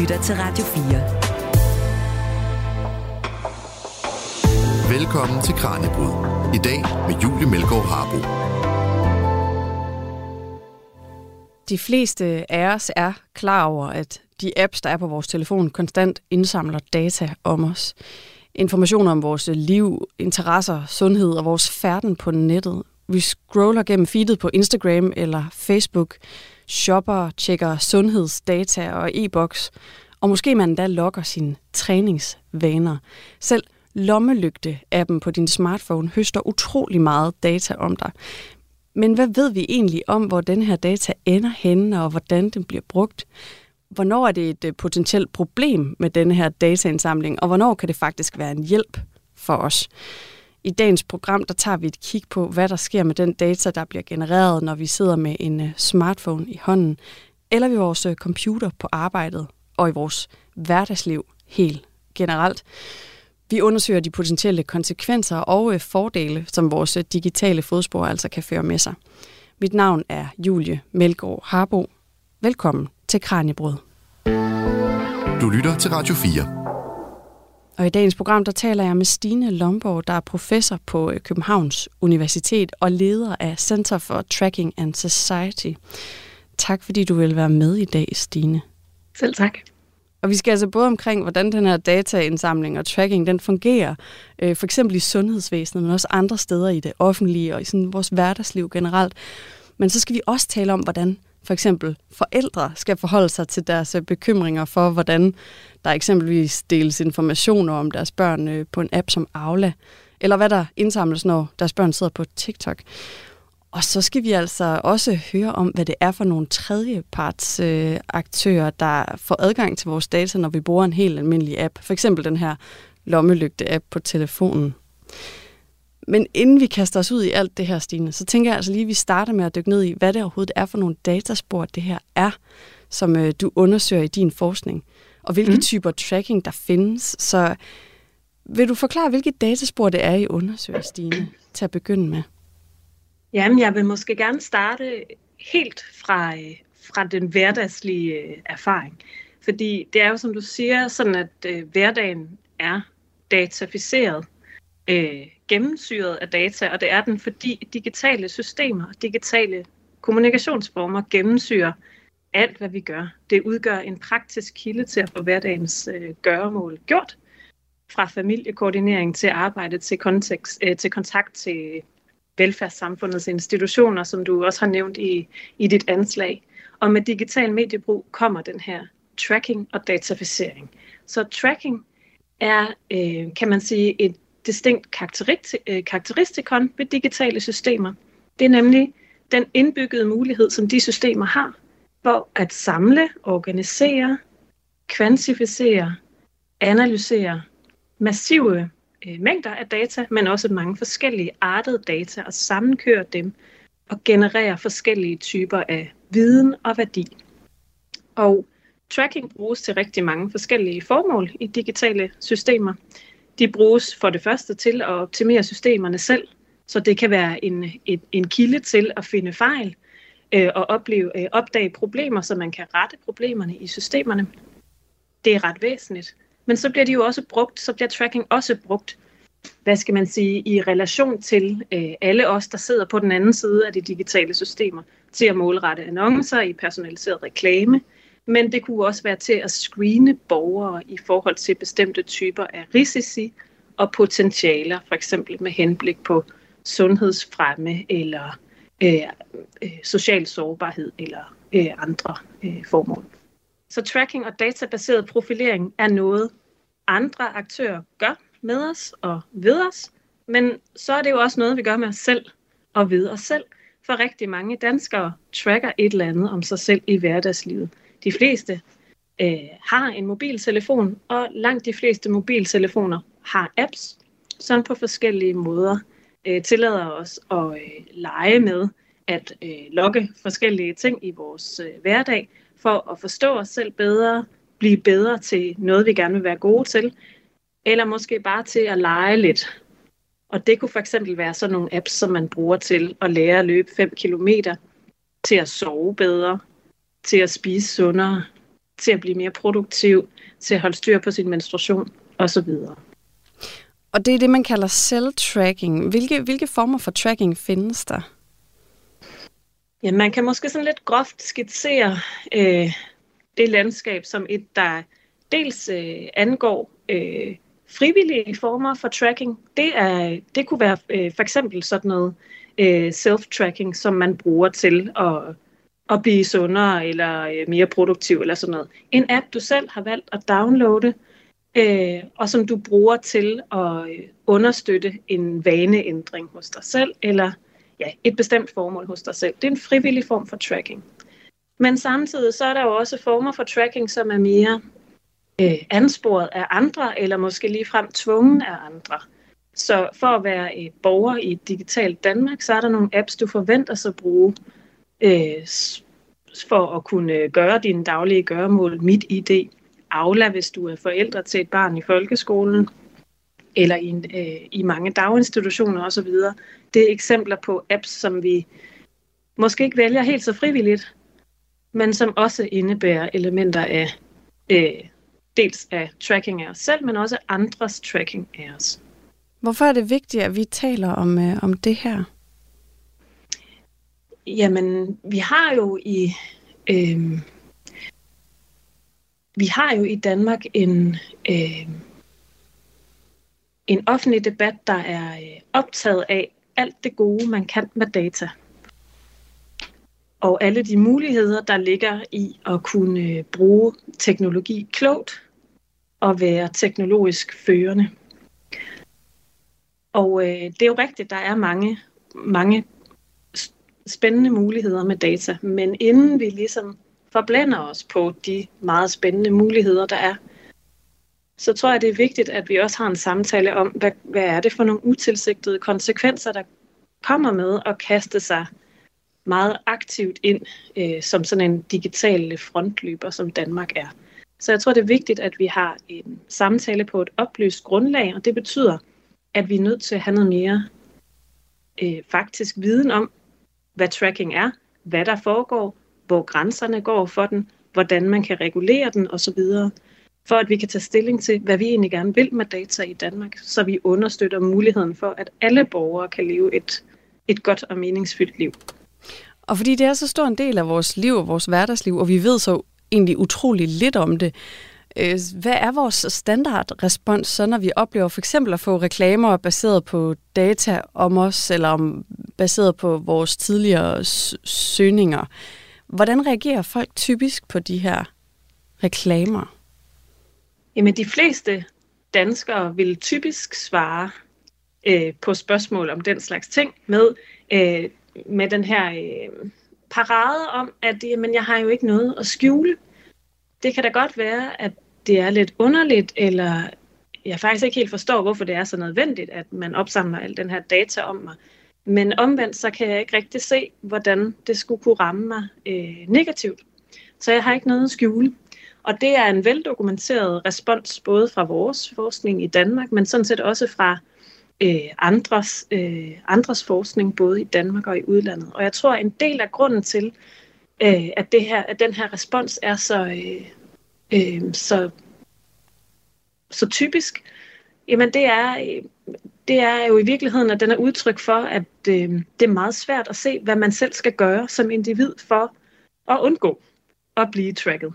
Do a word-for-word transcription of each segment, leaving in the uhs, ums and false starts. lytter til Radio fire. Velkommen til Kraniebrud. I dag med Julie Meldgaard Harboe. De fleste af os er klar over, at de apps, der er på vores telefon, konstant indsamler data om os. Informationer om vores liv, interesser, sundhed og vores færden på nettet. Vi scroller gennem feedet på Instagram eller Facebook, shopper, tjekker sundhedsdata og e-boks, og måske man da logger sine træningsvaner. Selv lommelygte-appen på din smartphone høster utrolig meget data om dig. Men hvad ved vi egentlig om, hvor den her data ender henne, og hvordan den bliver brugt? Hvornår er det et potentielt problem med denne her dataindsamling, og hvornår kan det faktisk være en hjælp for os? I dagens program, der tager vi et kig på, hvad der sker med den data, der bliver genereret, når vi sidder med en smartphone i hånden, eller ved vores computer på arbejdet og i vores hverdagsliv helt generelt. Vi undersøger de potentielle konsekvenser og fordele, som vores digitale fodspor altså kan føre med sig. Mit navn er Julie Meldgaard Harboe. Velkommen til Kraniebrud. Du lytter til Radio fire. Og i dagens program, der taler jeg med Stine Lomborg, der er professor på Københavns Universitet og leder af Center for Tracking and Society. Tak fordi du vil være med i dag, Stine. Selv tak. Og vi skal altså både omkring, hvordan den her dataindsamling og tracking, den fungerer, for eksempel i sundhedsvæsenet, men også andre steder i det offentlige og i sådan vores hverdagsliv generelt. Men så skal vi også tale om, hvordan for eksempel forældre skal forholde sig til deres bekymringer for, hvordan der eksempelvis deles informationer om deres børn på en app som Aula, eller hvad der indsamles, når deres børn sidder på TikTok. Og så skal vi altså også høre om, hvad det er for nogle tredjeparts aktører, der får adgang til vores data, når vi bruger en helt almindelig app. For eksempel den her lommelygte-app på telefonen. Men inden vi kaster os ud i alt det her, Stine, så tænker jeg altså lige, at vi starter med at dykke ned i, hvad det overhovedet er for nogle dataspor, det her er, som øh, du undersøger i din forskning, og hvilke mm. typer tracking, der findes. Så vil du forklare, hvilke dataspor det er, I undersøger, Stine, til at begynde med? Jamen, jeg vil måske gerne starte helt fra, fra den hverdagslige erfaring. Fordi det er jo, som du siger, sådan at øh, hverdagen er dataficeret. Øh, gennemsyret af data, og det er den, fordi digitale systemer og digitale kommunikationsformer gennemsyrer alt, hvad vi gør. Det udgør en praktisk kilde til at få hverdagens øh, gøremål gjort, fra familiekoordinering til arbejde, til, kontekst, øh, til kontakt til velfærdssamfundets institutioner, som du også har nævnt i, i dit anslag. Og med digital mediebrug kommer den her tracking og dataficering. Så tracking er, øh, kan man sige, et distinkt karakteristikon ved digitale systemer. Det er nemlig den indbyggede mulighed, som de systemer har, for at samle, organisere, kvantificere, analysere massive øh, mængder af data, men også mange forskellige artede data, og sammenkøre dem og generere forskellige typer af viden og værdi. Og tracking bruges til rigtig mange forskellige formål i digitale systemer. De bruges for det første til at optimere systemerne selv, så det kan være en, en, en kilde til at finde fejl øh, og opleve, øh, opdage problemer, så man kan rette problemerne i systemerne. Det er ret væsentligt. Men så bliver de jo også brugt, så bliver tracking også brugt, hvad skal man sige, i relation til øh, alle os, der sidder på den anden side af de digitale systemer, til at målrette annoncer i personaliseret reklame. Men det kunne også være til at screene borgere i forhold til bestemte typer af risici og potentialer, for eksempel med henblik på sundhedsfremme eller øh, social sårbarhed eller øh, andre øh, formål. Så tracking og databaseret profilering er noget, andre aktører gør med os og ved os, men så er det jo også noget, vi gør med os selv og ved os selv. For rigtig mange danskere tracker et eller andet om sig selv i hverdagslivet. De fleste øh, har en mobiltelefon, og langt de fleste mobiltelefoner har apps, som på forskellige måder øh, tillader os at øh, lege med at øh, logge forskellige ting i vores øh, hverdag, for at forstå os selv bedre, blive bedre til noget, vi gerne vil være gode til, eller måske bare til at lege lidt. Og det kunne for eksempel være sådan nogle apps, som man bruger til at lære at løbe fem kilometer, til at sove bedre, til at spise sundere, til at blive mere produktiv, til at holde styr på sin menstruation osv. Og det er det, man kalder self-tracking. Hvilke, hvilke former for tracking findes der? Ja, man kan måske sådan lidt groft skitsere øh, det landskab som et, der dels øh, angår øh, frivillige former for tracking. Det, er, det kunne være øh, for eksempel sådan noget øh, self-tracking, som man bruger til at, at blive sundere eller øh, mere produktiv eller sådan noget. En app, du selv har valgt at downloade, øh, og som du bruger til at understøtte en vaneændring hos dig selv eller ja, et bestemt formål hos dig selv. Det er en frivillig form for tracking. Men samtidig så er der jo også former for tracking, som er mere øh, ansporet af andre, eller måske ligefrem tvungen af andre. Så for at være øh, borger i et digitalt Danmark, så er der nogle apps, du forventer sig at bruge øh, for at kunne gøre dine daglige gøremål. MitID, Aula, hvis du er forældre til et barn i folkeskolen, eller i, en, øh, i mange daginstitutioner osv. Det er eksempler på apps, som vi måske ikke vælger helt så frivilligt, men som også indebærer elementer af øh, dels af tracking af os selv, men også andres tracking af os. Hvorfor er det vigtigt, at vi taler om, øh, om det her? Jamen, vi har jo i øh, vi har jo i Danmark en øh, en offentlig debat, der er optaget af alt det gode, man kan med data. Og alle de muligheder, der ligger i at kunne bruge teknologi klogt og være teknologisk førende. Og øh, det er jo rigtigt, der er mange, mange spændende muligheder med data. Men inden vi ligesom forblænder os på de meget spændende muligheder, der er, så tror jeg, det er vigtigt, at vi også har en samtale om, hvad, hvad er det for nogle utilsigtede konsekvenser, der kommer med at kaste sig meget aktivt ind øh, som sådan en digital frontløber, som Danmark er. Så jeg tror, det er vigtigt, at vi har en samtale på et oplyst grundlag, og det betyder, at vi er nødt til at have noget mere øh, faktisk viden om, hvad tracking er, hvad der foregår, hvor grænserne går for den, hvordan man kan regulere den osv., for at vi kan tage stilling til, hvad vi egentlig gerne vil med data i Danmark, så vi understøtter muligheden for, at alle borgere kan leve et, et godt og meningsfyldt liv. Og fordi det er så stor en del af vores liv og vores hverdagsliv, og vi ved så egentlig utrolig lidt om det, hvad er vores standardrespons, så når vi oplever for eksempel at få reklamer baseret på data om os, eller om, baseret på vores tidligere søgninger? Hvordan reagerer folk typisk på de her reklamer? Jamen, de fleste danskere vil typisk svare øh, på spørgsmål om den slags ting med, øh, med den her øh, parade om, at jamen, jeg har jo ikke noget at skjule. Det kan da godt være, at det er lidt underligt, eller jeg faktisk ikke helt forstår, hvorfor det er så nødvendigt, at man opsamler al den her data om mig. Men omvendt, så kan jeg ikke rigtig se, hvordan det skulle kunne ramme mig øh, negativt. Så jeg har ikke noget at skjule. Og det er en veldokumenteret respons, både fra vores forskning i Danmark, men sådan set også fra øh, andres, øh, andres forskning, både i Danmark og i udlandet. Og jeg tror, at en del af grunden til, øh, at, det her, at den her respons er så, øh, øh, så, så typisk, jamen det er, det er jo i virkeligheden, at den er udtryk for, at øh, det er meget svært at se, hvad man selv skal gøre som individ for at undgå at blive tracket.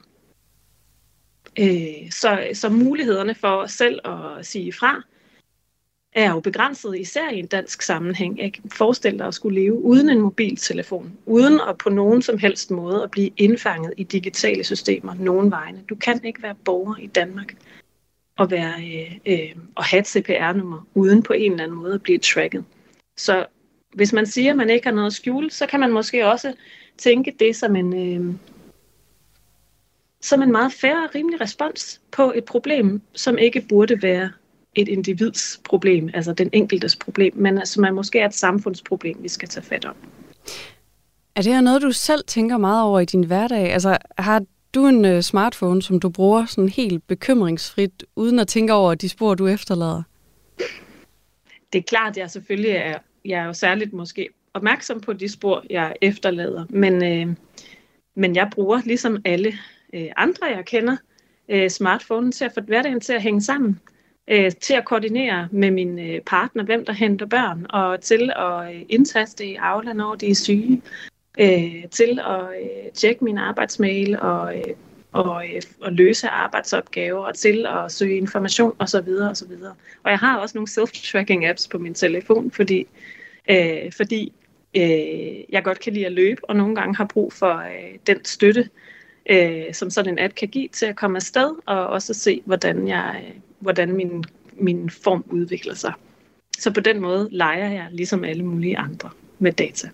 Så, så mulighederne for selv at sige fra er jo begrænset, især i en dansk sammenhæng. Jeg kan forestille dig at skulle leve uden en mobiltelefon, uden at på nogen som helst måde at blive indfanget i digitale systemer nogen vegne. Du kan ikke være borger i Danmark og, være, øh, og have et C P R-nummer uden på en eller anden måde at blive tracket. Så hvis man siger, at man ikke har noget at skjule, så kan man måske også tænke det som en... Øh, som en meget fair og rimelig respons på et problem, som ikke burde være et individs problem, altså den enkeltes problem, men som er måske et samfundsproblem, vi skal tage fat om. Er det her noget, du selv tænker meget over i din hverdag? Altså har du en smartphone, som du bruger sådan helt bekymringsfrit, uden at tænke over de spor, du efterlader? Det er klart, jeg selvfølgelig er, jeg er jo særligt måske opmærksom på de spor, jeg efterlader, men, øh, men jeg bruger ligesom alle øh, andre, jeg kender, øh, smartphonen til at få hverdagen til at hænge sammen, øh, til at koordinere med min øh, partner, hvem der henter børn, og til at øh, indtaste i Aula, når de er syge, øh, til at øh, tjekke min arbejdsmail og, øh, og, øh, og løse arbejdsopgaver, og til at søge information osv. osv. Og jeg har også nogle self-tracking apps på min telefon, fordi, øh, fordi øh, jeg godt kan lide at løbe, og nogle gange har brug for øh, den støtte, Øh, som sådan en app kan give til at komme afsted, og også se, hvordan, jeg, hvordan min, min form udvikler sig. Så på den måde leger jeg, ligesom alle mulige andre, med data.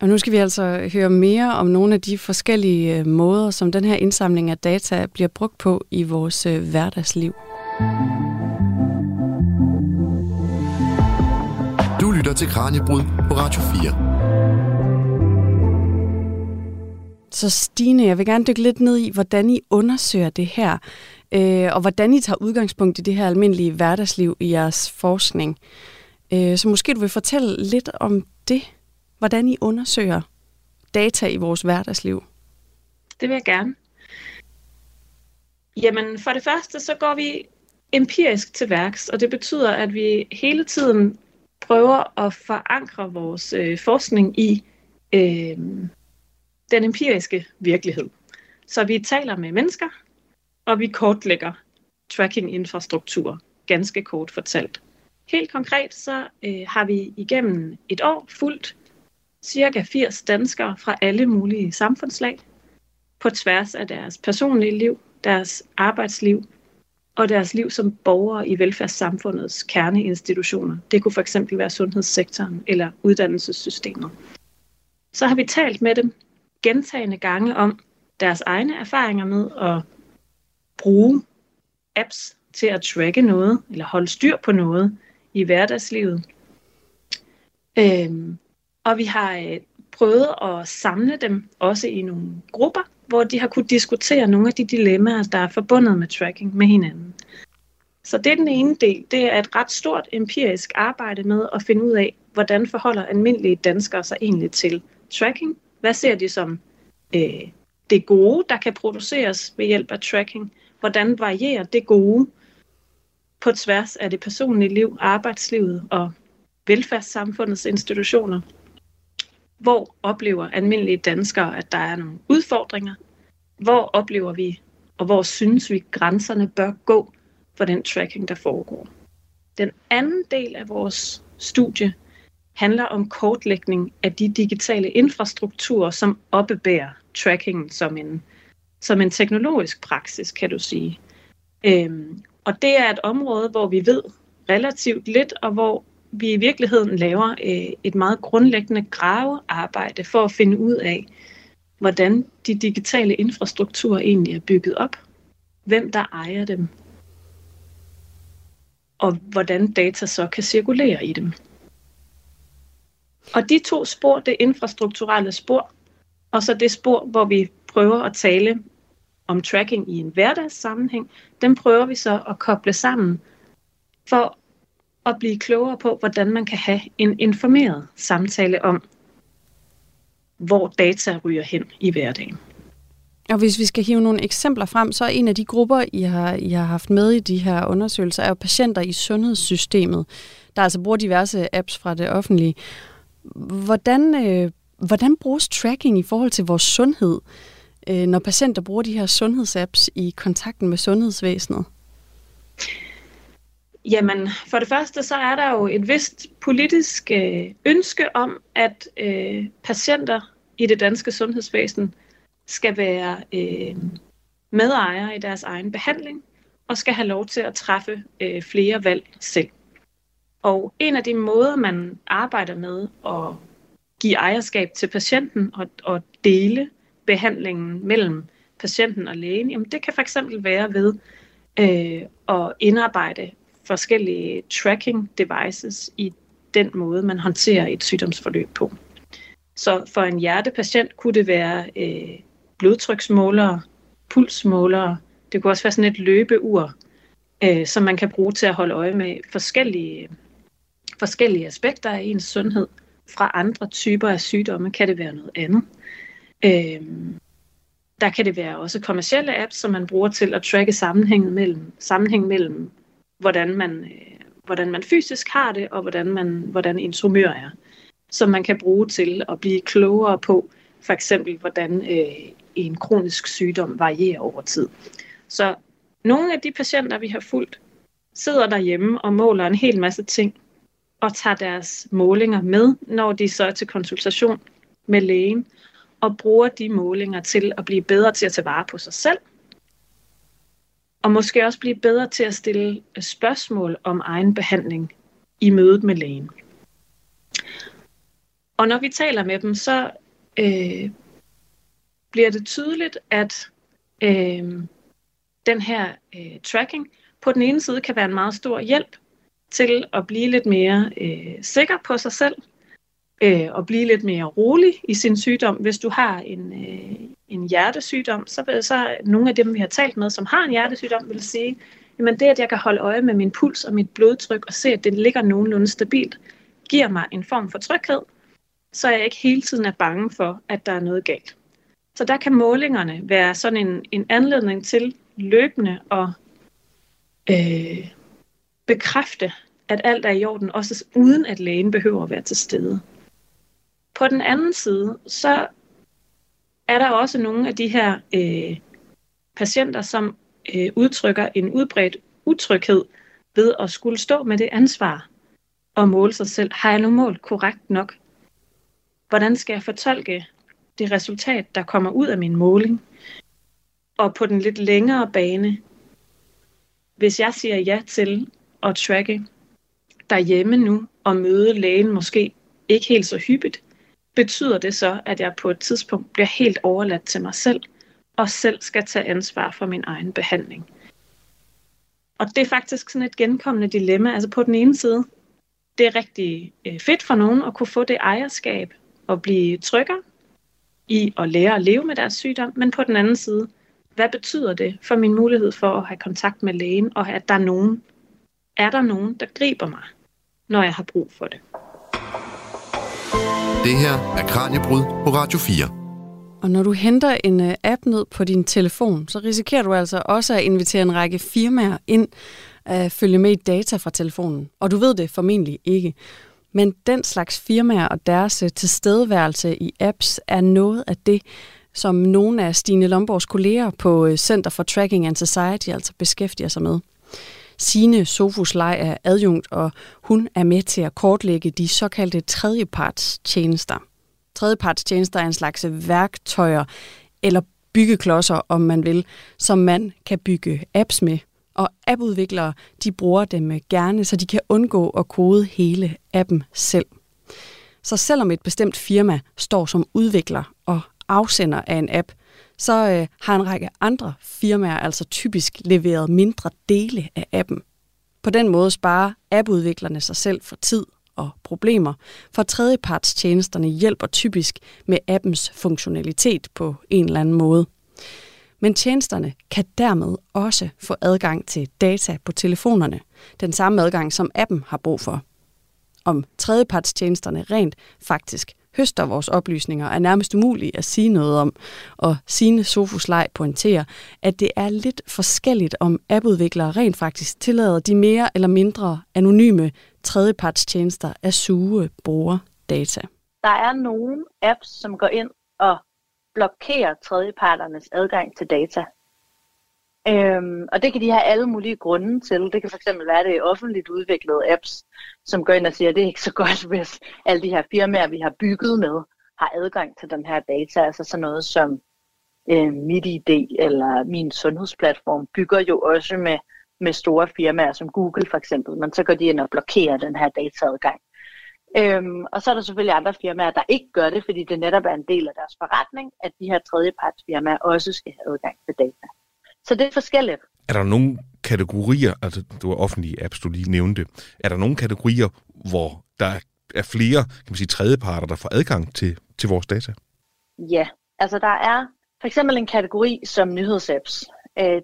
Og nu skal vi altså høre mere om nogle af de forskellige måder, som den her indsamling af data bliver brugt på i vores hverdagsliv. Du lytter til Kraniebrud på Radio fire. Så Stine, jeg vil gerne dykke lidt ned i, hvordan I undersøger det her, øh, og hvordan I tager udgangspunkt i det her almindelige hverdagsliv i jeres forskning. Øh, så måske du vil fortælle lidt om det, hvordan I undersøger data i vores hverdagsliv. Det vil jeg gerne. Jamen, for det første, så går vi empirisk til værks, og det betyder, at vi hele tiden prøver at forankre vores øh, forskning i Øh, den empiriske virkelighed. Så vi taler med mennesker, og vi kortlægger tracking-infrastruktur, ganske kort fortalt. Helt konkret så øh, har vi igennem et år fulgt cirka firs danskere fra alle mulige samfundslag, på tværs af deres personlige liv, deres arbejdsliv og deres liv som borgere i velfærdssamfundets kerneinstitutioner. Det kunne fx være sundhedssektoren eller uddannelsessystemet. Så har vi talt med dem gentagende gange om deres egne erfaringer med at bruge apps til at tracke noget, eller holde styr på noget i hverdagslivet. Øhm, og vi har prøvet at samle dem også i nogle grupper, hvor de har kunnet diskutere nogle af de dilemmaer, der er forbundet med tracking med hinanden. Så det er den ene del, det er et ret stort empirisk arbejde med at finde ud af, hvordan forholder almindelige danskere sig egentlig til tracking. Hvad ser de som øh, det gode, der kan produceres ved hjælp af tracking? Hvordan varierer det gode på tværs af det personlige liv, arbejdslivet og velfærdssamfundets institutioner? Hvor oplever almindelige danskere, at der er nogle udfordringer? Hvor oplever vi, og hvor synes vi, grænserne bør gå for den tracking, der foregår? Den anden del af vores studie handler om kortlægning af de digitale infrastrukturer, som oppebærer tracking som en, som en teknologisk praksis, kan du sige. Øhm, og det er et område, hvor vi ved relativt lidt, og hvor vi i virkeligheden laver øh, et meget grundlæggende gravearbejde for at finde ud af, hvordan de digitale infrastrukturer egentlig er bygget op, hvem der ejer dem, og hvordan data så kan cirkulere i dem. Og de to spor, det infrastrukturelle spor, og så det spor, hvor vi prøver at tale om tracking i en hverdagssammenhæng, den prøver vi så at koble sammen for at blive klogere på, hvordan man kan have en informeret samtale om, hvor data ryger hen i hverdagen. Og hvis vi skal hive nogle eksempler frem, så er en af de grupper, I har, I har haft med i de her undersøgelser, er jo patienter i sundhedssystemet, der altså bruger diverse apps fra det offentlige. Hvordan, øh, hvordan bruges tracking i forhold til vores sundhed, øh, når patienter bruger de her sundhedsapps i kontakten med sundhedsvæsenet? Jamen, for det første så er der jo et vist politisk øh, ønske om, at øh, patienter i det danske sundhedsvæsen skal være øh, medejere i deres egen behandling og skal have lov til at træffe øh, flere valg selv. Og en af de måder, man arbejder med at give ejerskab til patienten og, og dele behandlingen mellem patienten og lægen, jamen det kan fx være ved øh, at indarbejde forskellige tracking devices i den måde, man håndterer et sygdomsforløb på. Så for en hjertepatient kunne det være øh, blodtryksmålere, pulsmålere, det kunne også være sådan et løbeur, øh, som man kan bruge til at holde øje med forskellige forskellige aspekter af ens sundhed. Fra andre typer af sygdomme kan det være noget andet. Øhm, Der kan det være også kommercielle apps, som man bruger til at tracke sammenhængen mellem, sammenhæng mellem hvordan man, øh, hvordan man fysisk har det, og hvordan, man, hvordan ens humør er. Som man kan bruge til at blive klogere på, for eksempel hvordan øh, en kronisk sygdom varierer over tid. Så nogle af de patienter, vi har fulgt, sidder derhjemme og måler en hel masse ting, og tager deres målinger med, når de så er til konsultation med lægen, og bruger de målinger til at blive bedre til at tage vare på sig selv, og måske også blive bedre til at stille spørgsmål om egen behandling i mødet med lægen. Og når vi taler med dem, så øh, bliver det tydeligt, at øh, den her øh, tracking på den ene side kan være en meget stor hjælp til at blive lidt mere øh, sikker på sig selv, øh, og blive lidt mere rolig i sin sygdom. Hvis du har en, øh, en hjertesygdom, så vil så nogle af dem, vi har talt med, som har en hjertesygdom, vil sige, jamen det, at jeg kan holde øje med min puls og mit blodtryk og se, at det ligger nogenlunde stabilt, giver mig en form for tryghed, så jeg ikke hele tiden er bange for, at der er noget galt. Så der kan målingerne være sådan en, en anledning til løbende at øh, bekræfte, at alt er i orden, også uden at lægen behøver at være til stede. På den anden side, så er der også nogle af de her øh, patienter, som øh, udtrykker en udbredt utryghed ved at skulle stå med det ansvar og måle sig selv. Har jeg nu målt korrekt nok? Hvordan skal jeg fortolke det resultat, der kommer ud af min måling? Og på den lidt længere bane, hvis jeg siger ja til at tracke derhjemme nu og møde lægen måske ikke helt så hyppigt, betyder det så, at jeg på et tidspunkt bliver helt overladt til mig selv og selv skal tage ansvar for min egen behandling. Og det er faktisk sådan et genkommende dilemma. Altså på den ene side, det er rigtig fedt for nogen at kunne få det ejerskab og blive tryggere i at lære at leve med deres sygdom, men på den anden side, hvad betyder det for min mulighed for at have kontakt med lægen, og at der er nogen, er der nogen, der griber mig, når jeg har brug for det? Det her er Kraniebrud på Radio fire. Og når du henter en app ned på din telefon, så risikerer du altså også at invitere en række firmaer ind at følge med i data fra telefonen. Og du ved det formentlig ikke. Men den slags firmaer og deres tilstedeværelse i apps er noget af det, som nogle af Stine Lomborgs kolleger på Center for Tracking and Society altså beskæftiger sig med. Signe Sophus Lei er adjunkt, og hun er med til at kortlægge de såkaldte tredjepartstjenester. Tredjepartstjenester er en slags værktøjer eller byggeklodser, om man vil, som man kan bygge apps med. Og appudviklere, de bruger dem gerne, så de kan undgå at kode hele appen selv. Så selvom et bestemt firma står som udvikler og afsender af en app, så øh, har en række andre firmaer altså typisk leveret mindre dele af appen. På den måde sparer appudviklerne sig selv for tid og problemer, for tredjepartstjenesterne hjælper typisk med appens funktionalitet på en eller anden måde. Men tjenesterne kan dermed også få adgang til data på telefonerne, den samme adgang som appen har brug for. Om tredjepartstjenesterne rent faktisk høster vores oplysninger er nærmest umuligt at sige noget om, og Signe Sophus Lei pointerer, at det er lidt forskelligt, om appudviklere rent faktisk tillader de mere eller mindre anonyme tredjepartstjenester at suge brugerdata. Der er nogle apps, som går ind og blokerer tredjeparternes adgang til data. Øhm, og det kan de have alle mulige grunde til. Det kan fx være, at det er offentligt udviklede apps, som går ind og siger, at det er ikke så godt, hvis alle de her firmaer, vi har bygget med, har adgang til den her data. Altså sådan noget som øh, MitID eller Min Sundhedsplatform bygger jo også med, med store firmaer som Google for eksempel, men så går de ind og blokerer den her dataadgang. Øhm, og så er der selvfølgelig andre firmaer, der ikke gør det, fordi det netop er en del af deres forretning, at de her tredjepartsfirmaer også skal have adgang til data. Så det er forskelligt. Er der nogle kategorier, altså det var offentlige apps, du lige nævnte, er der nogle kategorier, hvor der er flere, kan man sige, tredjeparter, der får adgang til, til vores data? Ja, altså der er for eksempel en kategori som nyhedsapps.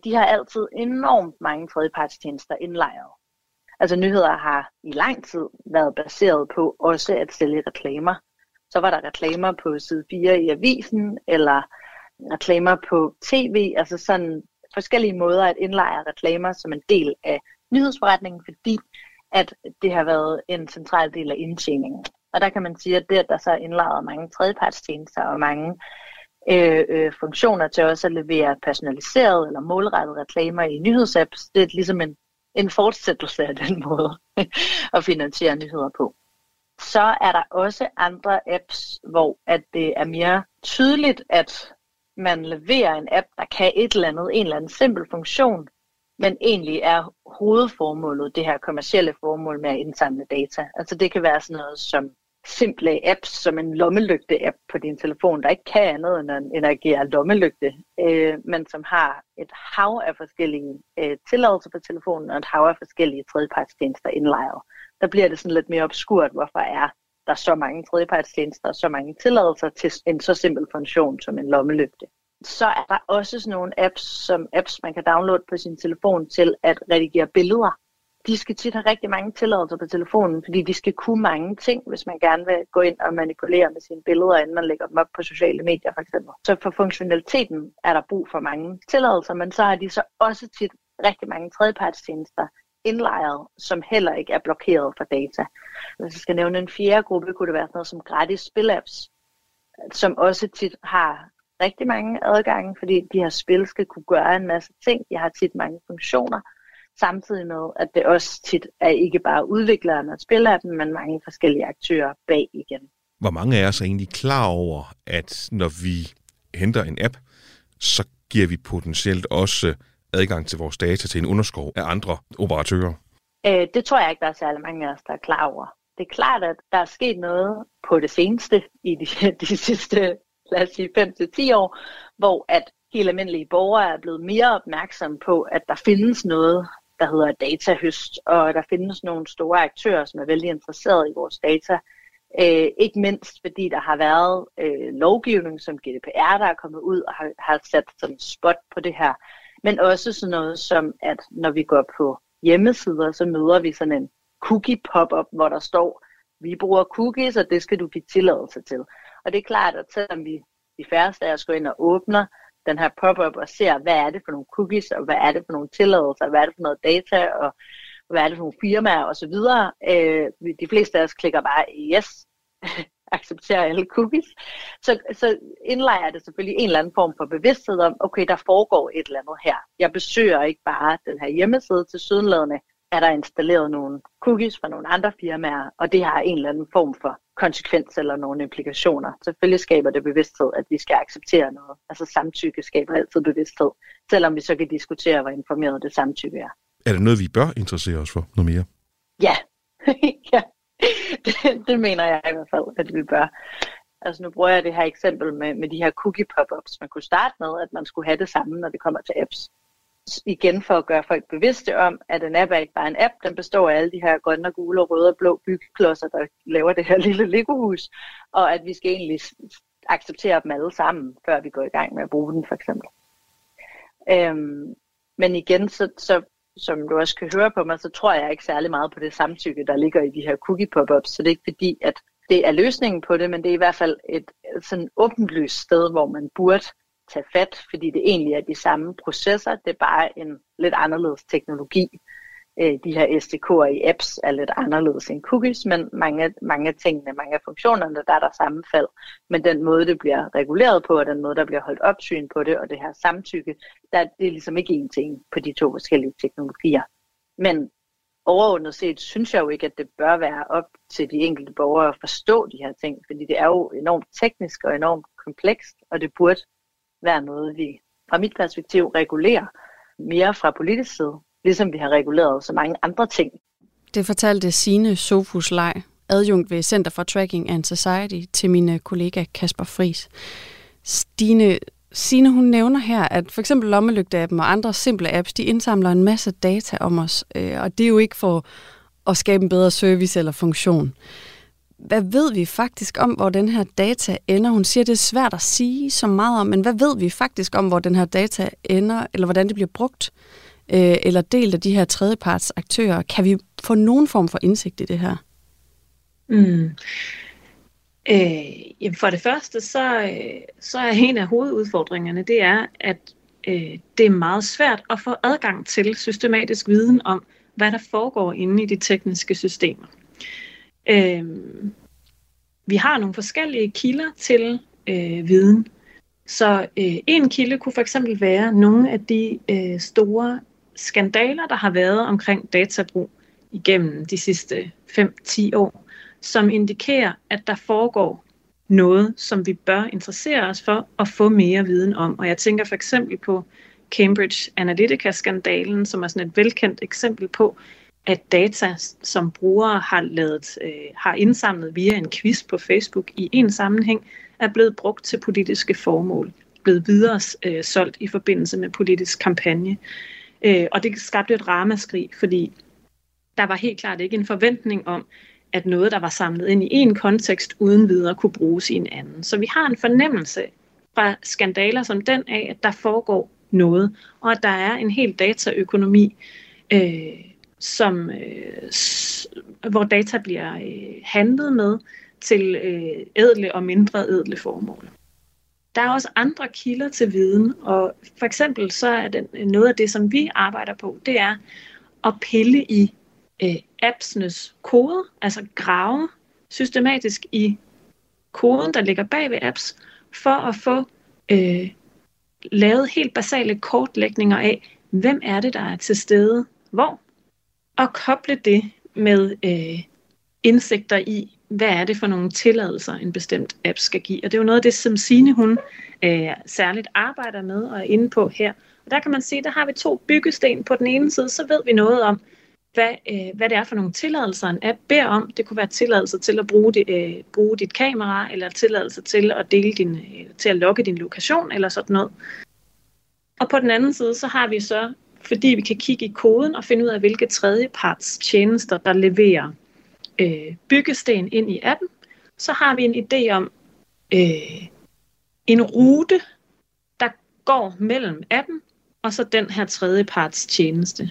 De har altid enormt mange tredjepartstjenester indlejret. Altså nyheder har i lang tid været baseret på også at sælge reklamer. Så var der reklamer på side fire i avisen, eller reklamer på tv, altså sådan forskellige måder at indlejre reklamer som en del af nyhedsforretningen, fordi at det har været en central del af indtjeningen. Og der kan man sige, at det, at der så er indlejret mange tredjepartstjenester og mange øh, øh, funktioner til også at levere personaliserede eller målrettede reklamer i nyhedsapps, det er ligesom en, en fortsættelse af den måde at finansiere nyheder på. Så er der også andre apps, hvor at det er mere tydeligt, at man leverer en app, der kan et eller andet, en eller anden simpel funktion, men egentlig er hovedformålet det her kommercielle formål med at indsamle data. Altså det kan være sådan noget som simple apps, som en lommelygte-app på din telefon, der ikke kan andet end at agere lommelygte, øh, men som har et hav af forskellige øh, tilladelser på telefonen og et hav af forskellige tredjepartstjenester indlejret. Der bliver det sådan lidt mere obskurt, hvorfor er der så mange tredjepartstjenester og så mange tilladelser til en så simpel funktion som en lommelygte. Så er der også sådan nogle apps, som apps, man kan downloade på sin telefon til at redigere billeder. De skal tit have rigtig mange tilladelser på telefonen, fordi de skal kunne mange ting, hvis man gerne vil gå ind og manipulere med sine billeder, inden man lægger dem op på sociale medier for eksempel. Så for funktionaliteten er der brug for mange tilladelser, men så har de så også tit rigtig mange tredjepartstjenester indlejret, som heller ikke er blokeret for data. Hvis jeg skal nævne en fjerde gruppe, kunne det være sådan noget som gratis spilapps, som også tit har rigtig mange adgange, fordi de her spil skal kunne gøre en masse ting. De har tit mange funktioner, samtidig med, at det også tit er ikke bare udviklerne og spilappen, men mange forskellige aktører bag igen. Hvor mange af os er egentlig klar over, at når vi henter en app, så giver vi potentielt også adgang til vores data til en underskov af andre operatører? Øh, det tror jeg ikke, der er særlig mange af os, der er klar over. Det er klart, at der er sket noget på det seneste i de, de sidste lad os sige fem til ti år, hvor at helt almindelige borgere er blevet mere opmærksomme på, at der findes noget, der hedder datahøst, og der findes nogle store aktører, som er vældig interesserede i vores data. Øh, ikke mindst fordi der har været øh, lovgivning som G D P R, der er kommet ud og har, har sat sådan spot på det her. Men også sådan noget som, at når vi går på hjemmesider, så møder vi sådan en cookie-pop-up, hvor der står, vi bruger cookies, og det skal du give tilladelse til. Og det er klart, at selvom vi de færreste af os går ind og åbner den her pop-up og ser, hvad er det for nogle cookies, og hvad er det for nogle tilladelser, hvad er det for noget data, og hvad er det for nogle firmaer osv. Øh, de fleste af os klikker bare, yes, accepterer alle cookies. Så, så indlejer det selvfølgelig en eller anden form for bevidsthed om, okay, der foregår et eller andet her. Jeg besøger ikke bare den her hjemmeside, til sydenladende er der installeret nogle cookies fra nogle andre firmaer, og det har en eller anden form for konsekvens eller nogle implikationer. Selvfølgelig skaber det bevidsthed, at vi skal acceptere noget. Altså samtykke skaber altid bevidsthed, selvom vi så kan diskutere, hvor informeret det samtykke er. Er det noget, vi bør interessere os for noget mere? Ja, ja. Det, det mener jeg i hvert fald, at vi bør. Altså nu bruger jeg det her eksempel med, med de her cookie pop-ups. Man kunne starte med, at man skulle have det samme, når det kommer til apps. Igen for at gøre folk bevidste om, at en app er ikke bare en app. Den består af alle de her grønne og gule og røde og blå byggeklodser, der laver det her lille legohus. Og at vi skal egentlig acceptere dem alle sammen, før vi går i gang med at bruge den for eksempel. Øhm, men igen, så, så, som du også kan høre på mig, så tror jeg ikke særlig meget på det samtykke, der ligger i de her cookie pop-ups. Så det er ikke fordi, at det er løsningen på det, men det er i hvert fald et sådan åbenlyst sted, hvor man burde tage fat, fordi det egentlig er de samme processer, det er bare en lidt anderledes teknologi. De her S D K'er i apps er lidt anderledes end cookies, men mange, mange af tingene, mange af funktionerne, der er der sammenfald. Men den måde, det bliver reguleret på, og den måde, der bliver holdt opsyn på det, og det her samtykke, der, det er ligesom ikke en ting på de to forskellige teknologier. Men overordnet set synes jeg jo ikke, at det bør være op til de enkelte borgere at forstå de her ting, fordi det er jo enormt teknisk og enormt komplekst, og det burde være noget, vi fra mit perspektiv regulerer mere fra politisk side, ligesom vi har reguleret så mange andre ting. Det fortalte Signe Sophus Lei, adjunkt ved Center for Tracking and Society, til min kollega Kasper Friis. Stine, Signe, hun nævner her, at for eksempel lommelygte-appen og andre simple apps, de indsamler en masse data om os, og det er jo ikke for at skabe en bedre service eller funktion. Hvad ved vi faktisk om, hvor den her data ender? Hun siger, det er svært at sige så meget om, men hvad ved vi faktisk om, hvor den her data ender, eller hvordan det bliver brugt, øh, eller delt af de her tredjeparts aktører? Kan vi få nogen form for indsigt i det her? Mm. Øh, jamen for det første, så, så er en af hovedudfordringerne, det er, at øh, det er meget svært at få adgang til systematisk viden om, hvad der foregår inde i de tekniske systemer. Øh, vi har nogle forskellige kilder til øh, viden. Så øh, en kilde kunne for eksempel være nogle af de øh, store skandaler, der har været omkring databrug igennem de sidste fem til ti år, som indikerer, at der foregår noget, som vi bør interessere os for at få mere viden om. Og jeg tænker for eksempel på Cambridge Analytica-skandalen, som er sådan et velkendt eksempel på, at data, som brugere har, lavet, øh, har indsamlet via en quiz på Facebook i en sammenhæng, er blevet brugt til politiske formål, blevet videre øh, solgt i forbindelse med politisk kampagne. Øh, og det skabte et ramaskrig, fordi der var helt klart ikke en forventning om, at noget, der var samlet ind i en kontekst, uden videre kunne bruges i en anden. Så vi har en fornemmelse fra skandaler som den af, at der foregår noget, og at der er en hel dataøkonomi, øh, som, øh, s- hvor data bliver øh, handlet med til øh, ædle og mindre ædle formål. Der er også andre kilder til viden, og for eksempel så er den, noget af det, som vi arbejder på, det er at pille i øh, appsnes kode, altså grave systematisk i koden, der ligger bag ved apps, for at få øh, lavet helt basale kortlægninger af, hvem er det, der er til stede, hvor, og koble det med øh, indsigter i, hvad er det for nogle tilladelser, en bestemt app skal give. Og det er jo noget af det, som Signe hun øh, særligt arbejder med og er inde på her. Og der kan man se, der har vi to byggesten. På den ene side, så ved vi noget om, Hvad, øh, hvad det er for nogle tilladelser, en app beder om. Det kunne være tilladelse til at bruge, det, øh, bruge dit kamera, eller tilladelse til at dele din, øh, til at logge din lokation, eller sådan noget. Og på den anden side, så har vi så, fordi vi kan kigge i koden og finde ud af, hvilke tredjeparts tjenester, der leverer øh, byggesten ind i appen, så har vi en idé om øh, en rute, der går mellem appen og så den her tredjeparts tjeneste.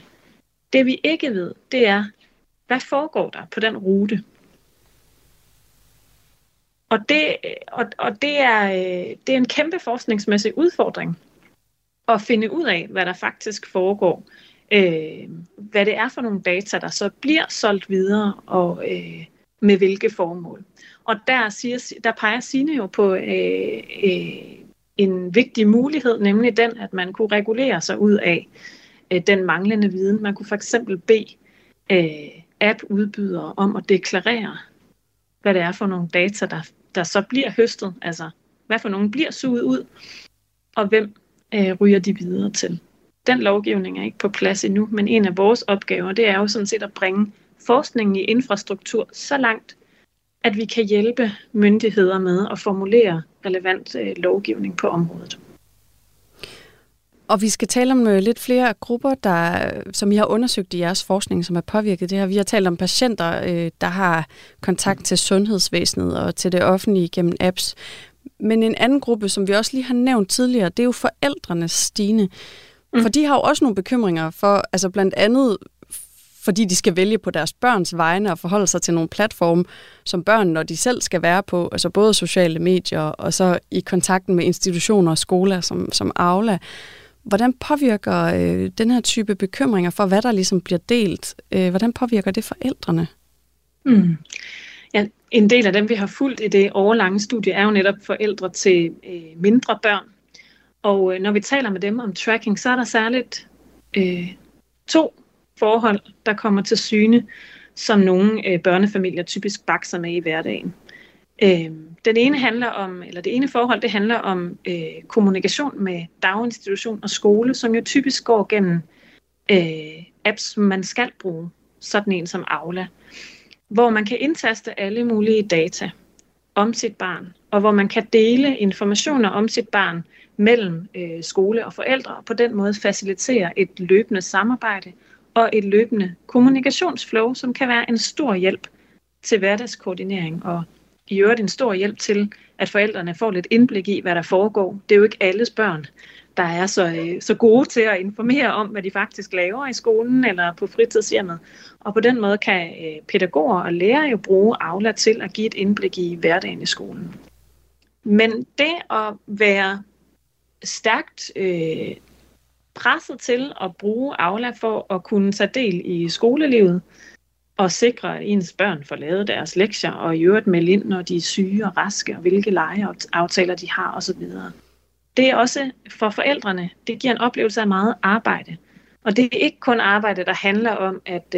Det vi ikke ved, det er, hvad foregår der på den rute? Og det, og, og det, er, det er en kæmpe forskningsmæssig udfordring at finde ud af, hvad der faktisk foregår. Øh, hvad det er for nogle data, der så bliver solgt videre, og øh, med hvilke formål. Og der, siger, der peger Signe jo på øh, øh, en vigtig mulighed, nemlig den, at man kunne regulere sig ud af den manglende viden. Man kunne for eksempel bede øh, app-udbydere om at deklarere, hvad det er for nogle data, der, der så bliver høstet. Altså, hvad for nogle bliver suget ud, og hvem øh, ryger de videre til. Den lovgivning er ikke på plads endnu, men en af vores opgaver, det er jo sådan set at bringe forskningen i infrastruktur så langt, at vi kan hjælpe myndigheder med at formulere relevant øh, lovgivning på området. Og vi skal tale om lidt flere grupper, der, som I har undersøgt i jeres forskning, som har påvirket det her. Vi har talt om patienter, der har kontakt til sundhedsvæsenet og til det offentlige gennem apps. Men en anden gruppe, som vi også lige har nævnt tidligere, det er jo forældrenes, Stine. Mm. For de har jo også nogle bekymringer for, altså blandt andet fordi de skal vælge på deres børns vegne og forholde sig til nogle platforme, som børn, når de selv skal være på, altså både sociale medier og så i kontakten med institutioner og skoler som, som Aula. Hvordan påvirker øh, den her type bekymringer for, hvad der ligesom bliver delt? Øh, hvordan påvirker det forældrene? Mm. Ja, en del af dem, vi har fulgt i det årlange studie, er jo netop forældre til øh, mindre børn. Og øh, når vi taler med dem om tracking, så er der særligt øh, to forhold, der kommer til syne, som nogle øh, børnefamilier typisk bakser med i hverdagen. Den ene handler om, eller det ene forhold, det handler om øh, kommunikation med daginstitution og skole, som jo typisk går gennem øh, apps, man skal bruge, sådan en som Aula, hvor man kan indtaste alle mulige data om sit barn, og hvor man kan dele informationer om sit barn mellem øh, skole og forældre, og på den måde facilitere et løbende samarbejde og et løbende kommunikationsflow, som kan være en stor hjælp til hverdagskoordinering og i øvrigt en stor hjælp til, at forældrene får lidt indblik i, hvad der foregår. Det er jo ikke alles børn, der er så, så gode til at informere om, hvad de faktisk laver i skolen eller på fritidshjemmet. Og på den måde kan pædagoger og lærere jo bruge Aula til at give et indblik i hverdagen i skolen. Men det at være stærkt øh, presset til at bruge Aula for at kunne tage del i skolelivet, og sikre, at ens børn får lavet deres lektier, og i øvrigt melde ind, når de er syge og raske, og hvilke legeaftaler de har osv. Det er også for forældrene, det giver en oplevelse af meget arbejde. Og det er ikke kun arbejde, der handler om, at,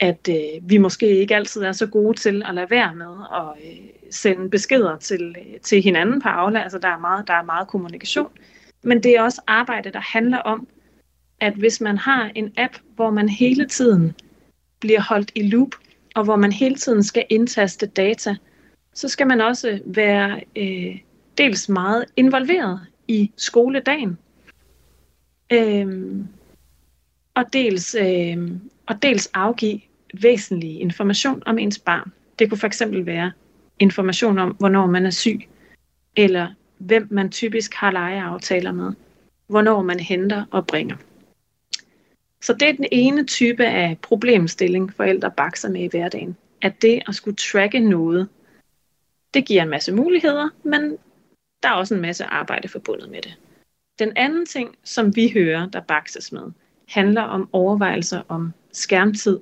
at vi måske ikke altid er så gode til at lade være med at sende beskeder til, til hinanden på Aula. Altså der er, meget, der er meget kommunikation. Men det er også arbejde, der handler om, at hvis man har en app, hvor man hele tiden bliver holdt i loop, og hvor man hele tiden skal indtaste data, så skal man også være øh, dels meget involveret i skoledagen, øh, og, dels, øh, og dels afgive væsentlig information om ens barn. Det kunne fx være information om, hvornår man er syg, eller hvem man typisk har legeaftaler med, hvornår man henter og bringer. Så det er den ene type af problemstilling, forældre bakser med i hverdagen. At det at skulle tracke noget, det giver en masse muligheder, men der er også en masse arbejde forbundet med det. Den anden ting, som vi hører, der bakses med, handler om overvejelser om skærmtid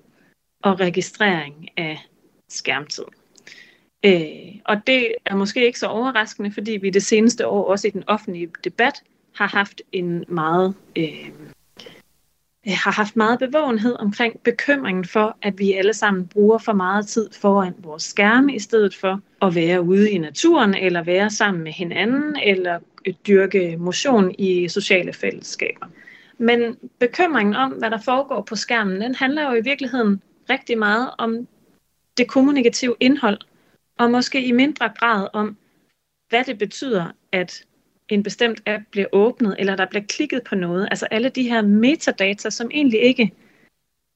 og registrering af skærmtid. Øh, og det er måske ikke så overraskende, fordi vi det seneste år, også i den offentlige debat, har haft en meget... Øh, har haft meget bevågenhed omkring bekymringen for, at vi alle sammen bruger for meget tid foran vores skærme, i stedet for at være ude i naturen, eller være sammen med hinanden, eller dyrke motion i sociale fællesskaber. Men bekymringen om, hvad der foregår på skærmen, den handler jo i virkeligheden rigtig meget om det kommunikative indhold, og måske i mindre grad om, hvad det betyder, at en bestemt app bliver åbnet, eller der bliver klikket på noget. Altså alle de her metadata, som egentlig ikke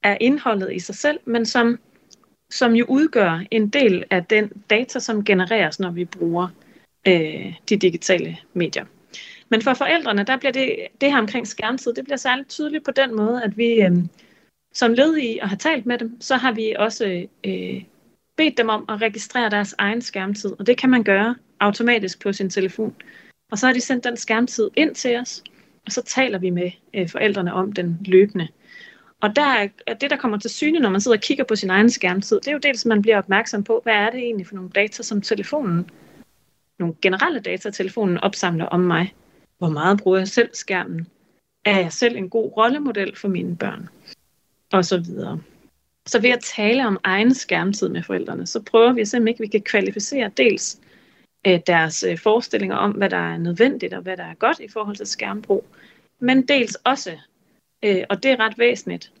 er indholdet i sig selv, men som, som jo udgør en del af den data, som genereres, når vi bruger øh, de digitale medier. Men for forældrene, der bliver det, det her omkring skærmtid, det bliver særligt tydeligt på den måde, at vi øh, som led i at have talt med dem, så har vi også øh, bedt dem om at registrere deres egen skærmtid, og det kan man gøre automatisk på sin telefon. Og så har de sendt den skærmtid ind til os, og så taler vi med øh, forældrene om den løbende. Og der, det, der kommer til syne, når man sidder og kigger på sin egen skærmtid, det er jo dels, at man bliver opmærksom på, hvad er det egentlig for nogle data, som telefonen, nogle generelle data, telefonen opsamler om mig. Hvor meget bruger jeg selv skærmen? Er jeg selv en god rollemodel for mine børn? Og så videre. Så ved at tale om egen skærmtid med forældrene, så prøver vi simpelthen ikke, at vi kan kvalificere dels deres forestillinger om, hvad der er nødvendigt og hvad der er godt i forhold til skærmbrug, men dels også, og det er ret væsentligt,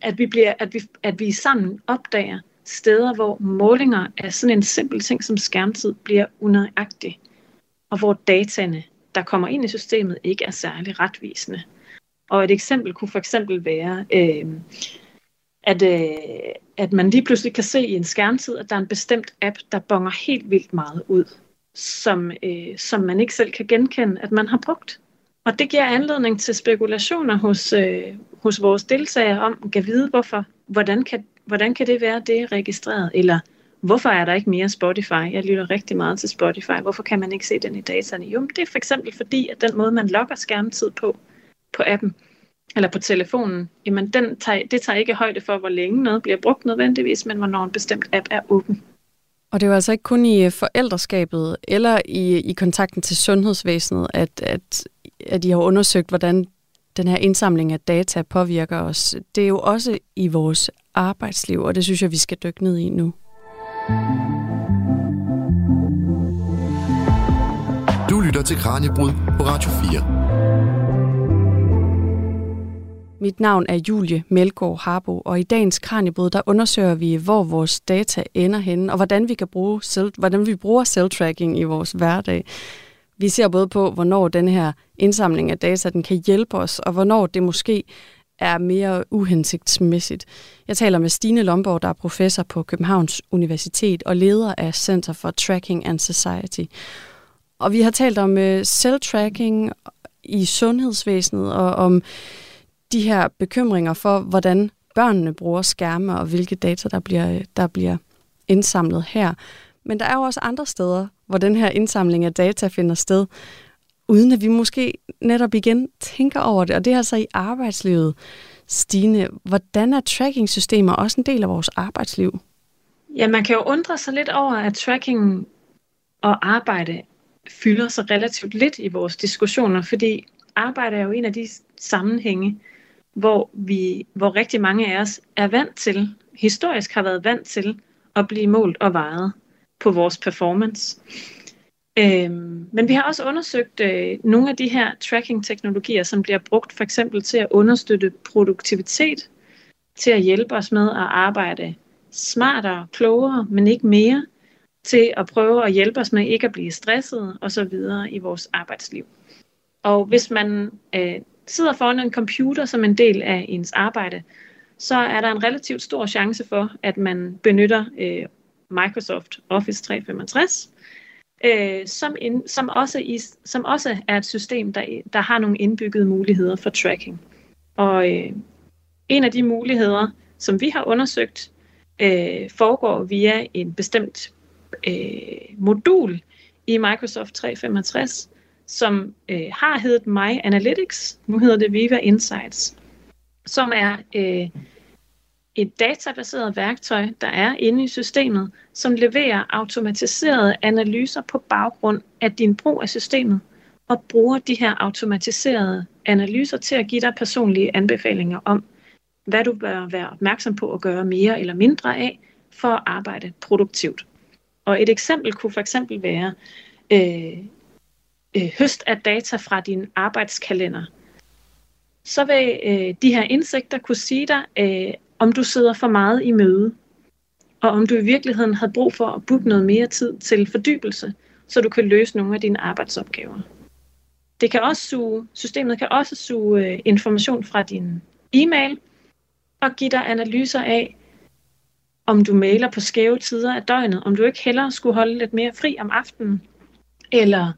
at vi, bliver, at vi, at vi sammen opdager steder, hvor målinger af sådan en simpel ting som skærmtid bliver unøjagtig, og hvor dataene, der kommer ind i systemet, ikke er særlig retvisende. Og et eksempel kunne for eksempel være, at, at man lige pludselig kan se i en skærmtid, at der er en bestemt app, der bonger helt vildt meget ud, som, øh, som man ikke selv kan genkende, at man har brugt. Og det giver anledning til spekulationer hos, øh, hos vores deltagere om, kan vide hvorfor, hvordan kan, hvordan kan det være, det er registreret, eller hvorfor er der ikke mere Spotify? Jeg lytter rigtig meget til Spotify. Hvorfor kan man ikke se den i dataene? Jo, det er for eksempel fordi, at den måde, man logger skærmtid på, på appen, eller på telefonen, jamen den tager, det tager ikke højde for, hvor længe noget bliver brugt nødvendigvis, men hvornår en bestemt app er åben. Og det er jo altså ikke kun i forældreskabet eller i, i kontakten til sundhedsvæsenet, at, at, at de har undersøgt, hvordan den her indsamling af data påvirker os. Det er jo også i vores arbejdsliv, og det synes jeg, vi skal dykke ned i nu. Du lytter til Kraniebrud på Radio fire. Mit navn er Julie Meldgaard Harboe, og i dagens Kraniebrud, der undersøger vi, hvor vores data ender henne, og hvordan vi kan bruge selv, hvordan vi bruger self-tracking i vores hverdag. Vi ser både på, hvornår den her indsamling af data den kan hjælpe os, og hvornår det måske er mere uhensigtsmæssigt. Jeg taler med Stine Lomborg, der er professor på Københavns Universitet og leder af Center for Tracking and Society. Og vi har talt om self-tracking i sundhedsvæsenet, og om de her bekymringer for, hvordan børnene bruger skærme, og hvilke data, der bliver, der bliver indsamlet her. Men der er jo også andre steder, hvor den her indsamling af data finder sted, uden at vi måske netop igen tænker over det. Og det er altså i arbejdslivet. Stine, hvordan er tracking-systemer også en del af vores arbejdsliv? Ja, man kan jo undre sig lidt over, at tracking og arbejde fylder sig relativt lidt i vores diskussioner, fordi arbejde er jo en af de sammenhænge, hvor, vi, hvor rigtig mange af os er vant til, historisk har været vant til, at blive målt og vejet på vores performance. Øhm, men vi har også undersøgt øh, nogle af de her tracking-teknologier, som bliver brugt for eksempel til at understøtte produktivitet, til at hjælpe os med at arbejde smartere, klogere, men ikke mere, til at prøve at hjælpe os med ikke at blive stresset og så videre i vores arbejdsliv. Og hvis man øh, sidder foran en computer som en del af ens arbejde, så er der en relativt stor chance for, at man benytter øh, Microsoft Office tre hundrede femogtres, øh, som, in, som, også i, som også er et system, der, der har nogle indbyggede muligheder for tracking. Og øh, en af de muligheder, som vi har undersøgt, øh, foregår via en bestemt øh, modul i Microsoft tre hundrede femogtres, som øh, har heddet My Analytics, nu hedder det Viva Insights, som er øh, et databaseret værktøj, der er inde i systemet, som leverer automatiserede analyser på baggrund af din brug af systemet, og bruger de her automatiserede analyser til at give dig personlige anbefalinger om, hvad du bør være opmærksom på at gøre mere eller mindre af, for at arbejde produktivt. Og et eksempel kunne for eksempel være øh, øh, høst af data fra din arbejdskalender. Så vil øh, de her indsigter kunne sige dig, øh, om du sidder for meget i møde, og om du i virkeligheden havde brug for at booke noget mere tid til fordybelse, så du kan løse nogle af dine arbejdsopgaver. Det kan også suge, systemet kan også suge information fra din e-mail, og give dig analyser af, om du mailer på skæve tider af døgnet, om du ikke hellere skulle holde lidt mere fri om aftenen, eller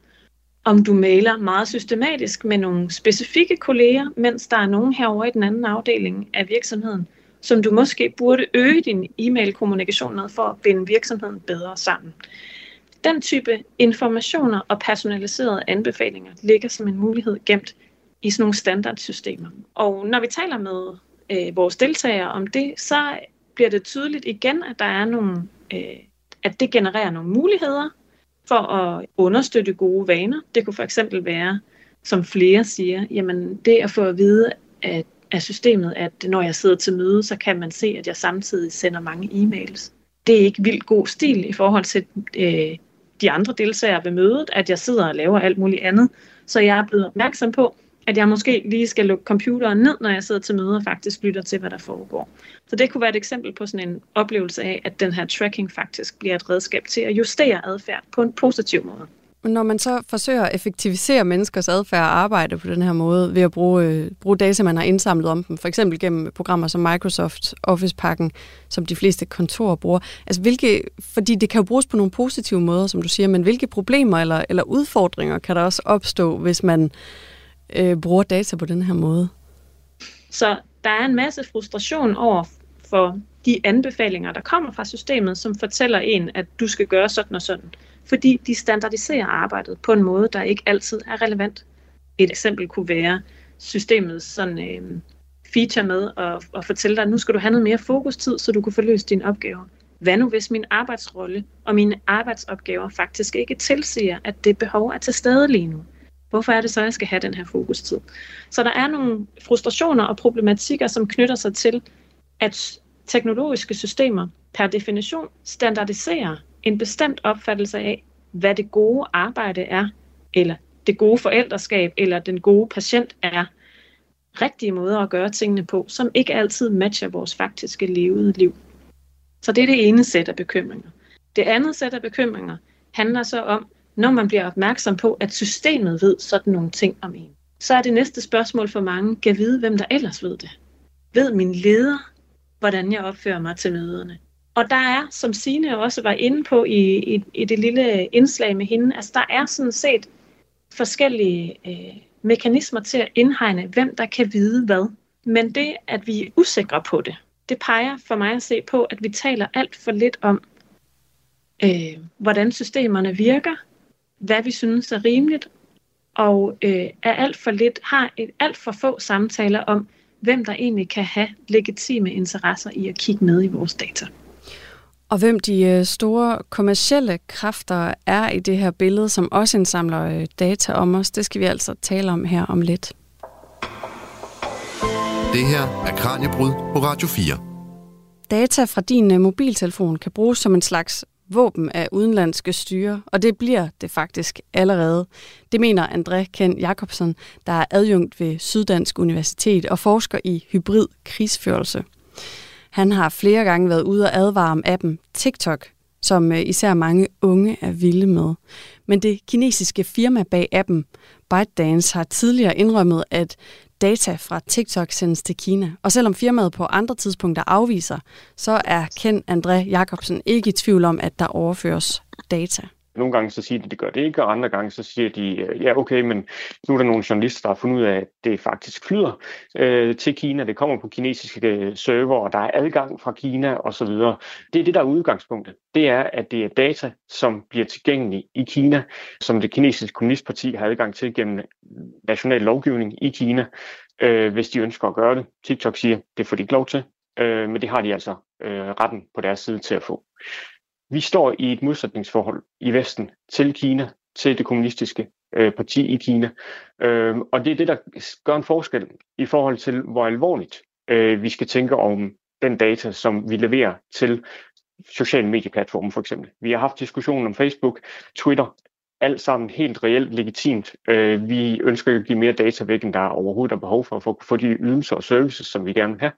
om du mailer meget systematisk med nogle specifikke kolleger, mens der er nogen herovre i den anden afdeling af virksomheden, som du måske burde øge din e-mail-kommunikation med for at binde virksomheden bedre sammen. Den type informationer og personaliserede anbefalinger ligger som en mulighed gemt i sådan nogle standardsystemer. Og når vi taler med øh, vores deltagere om det, så bliver det tydeligt igen, at der er nogle, øh, at det genererer nogle muligheder for at understøtte gode vaner. Det kunne for eksempel være, som flere siger, jamen det at få at vide, at af systemet, at når jeg sidder til møde, så kan man se, at jeg samtidig sender mange e-mails. Det er ikke vildt god stil i forhold til øh, de andre deltagere ved mødet, at jeg sidder og laver alt muligt andet. Så jeg er blevet opmærksom på, at jeg måske lige skal lukke computeren ned, når jeg sidder til møde og faktisk lytter til, hvad der foregår. Så det kunne være et eksempel på sådan en oplevelse af, at den her tracking faktisk bliver et redskab til at justere adfærd på en positiv måde. Når man så forsøger at effektivisere menneskers adfærd og arbejde på den her måde ved at bruge, øh, bruge data, man har indsamlet om dem, for eksempel gennem programmer som Microsoft Office-pakken, som de fleste kontorer bruger, altså hvilke, fordi det kan jo bruges på nogle positive måder, som du siger, men hvilke problemer eller, eller udfordringer kan der også opstå, hvis man øh, bruger data på den her måde? Så der er en masse frustration over for de anbefalinger, der kommer fra systemet, som fortæller en, at du skal gøre sådan og sådan, fordi de standardiserer arbejdet på en måde, der ikke altid er relevant. Et eksempel kunne være systemets sådan, øh, feature med at, at fortælle dig, at nu skal du have noget mere fokustid, så du kan få løst dine opgaver. Hvad nu hvis min arbejdsrolle og mine arbejdsopgaver faktisk ikke tilsiger, at det behov er til stede lige nu? Hvorfor er det så, at jeg skal have den her fokustid? Så der er nogle frustrationer og problematikker, som knytter sig til, at teknologiske systemer per definition standardiserer en bestemt opfattelse af, hvad det gode arbejde er, eller det gode forældreskab, eller den gode patient er. Rigtige måder at gøre tingene på, som ikke altid matcher vores faktiske levede liv. Så det er det ene sæt af bekymringer. Det andet sæt af bekymringer handler så om, når man bliver opmærksom på, at systemet ved sådan nogle ting om en. Så er det næste spørgsmål for mange, kan vide, hvem der ellers ved det? Ved min leder, hvordan jeg opfører mig til møderne? Og der er, som Signe også var inde på i, i, i det lille indslag med hende, altså der er sådan set forskellige øh, mekanismer til at indhegne, hvem der kan vide hvad. Men det, at vi er usikre på det, det peger for mig at se på, at vi taler alt for lidt om, øh, hvordan systemerne virker, hvad vi synes er rimeligt, og øh, er alt for lidt, har et, alt for få samtaler om, hvem der egentlig kan have legitime interesser i at kigge med i vores data. Og hvem de store kommercielle kræfter er i det her billede, som også indsamler data om os, det skal vi altså tale om her om lidt. Det her er Kraniebrud på Radio fire. Data fra din mobiltelefon kan bruges som en slags våben af udenlandske styre, og det bliver det faktisk allerede. Det mener André Ken Jakobsson, der er adjunkt ved Syddansk Universitet og forsker i hybrid krigsførelse. Han har flere gange været ude og advare om appen TikTok, som især mange unge er vilde med. Men det kinesiske firma bag appen, ByteDance, har tidligere indrømmet, at data fra TikTok sendes til Kina. Og selvom firmaet på andre tidspunkter afviser, så er Ken André Jakobsson ikke i tvivl om, at der overføres data. Nogle gange så siger de, at det gør det ikke, og andre gange så siger de, ja okay, men nu er der nogle journalister, der har fundet ud af, at det faktisk flyder øh, til Kina, det kommer på kinesiske server, og der er adgang fra Kina osv. Det er det, der er udgangspunktet. Det er, at det er data, som bliver tilgængelige i Kina, som det kinesiske kommunistparti har adgang til gennem national lovgivning i Kina, øh, hvis de ønsker at gøre det. TikTok siger, det får de ikke lov til, øh, men det har de altså øh, retten på deres side til at få. Vi står i et modsætningsforhold i Vesten til Kina, til det kommunistiske øh, parti i Kina. Øh, og det er det, der gør en forskel i forhold til, hvor alvorligt øh, vi skal tænke om den data, som vi leverer til sociale medieplatforme for eksempel. Vi har haft diskussionen om Facebook, Twitter, alt sammen helt reelt legitimt. Øh, vi ønsker ikke at give mere data væk, end der er overhovedet er behov for, for at kunne få de ydelser og services, som vi gerne vil have.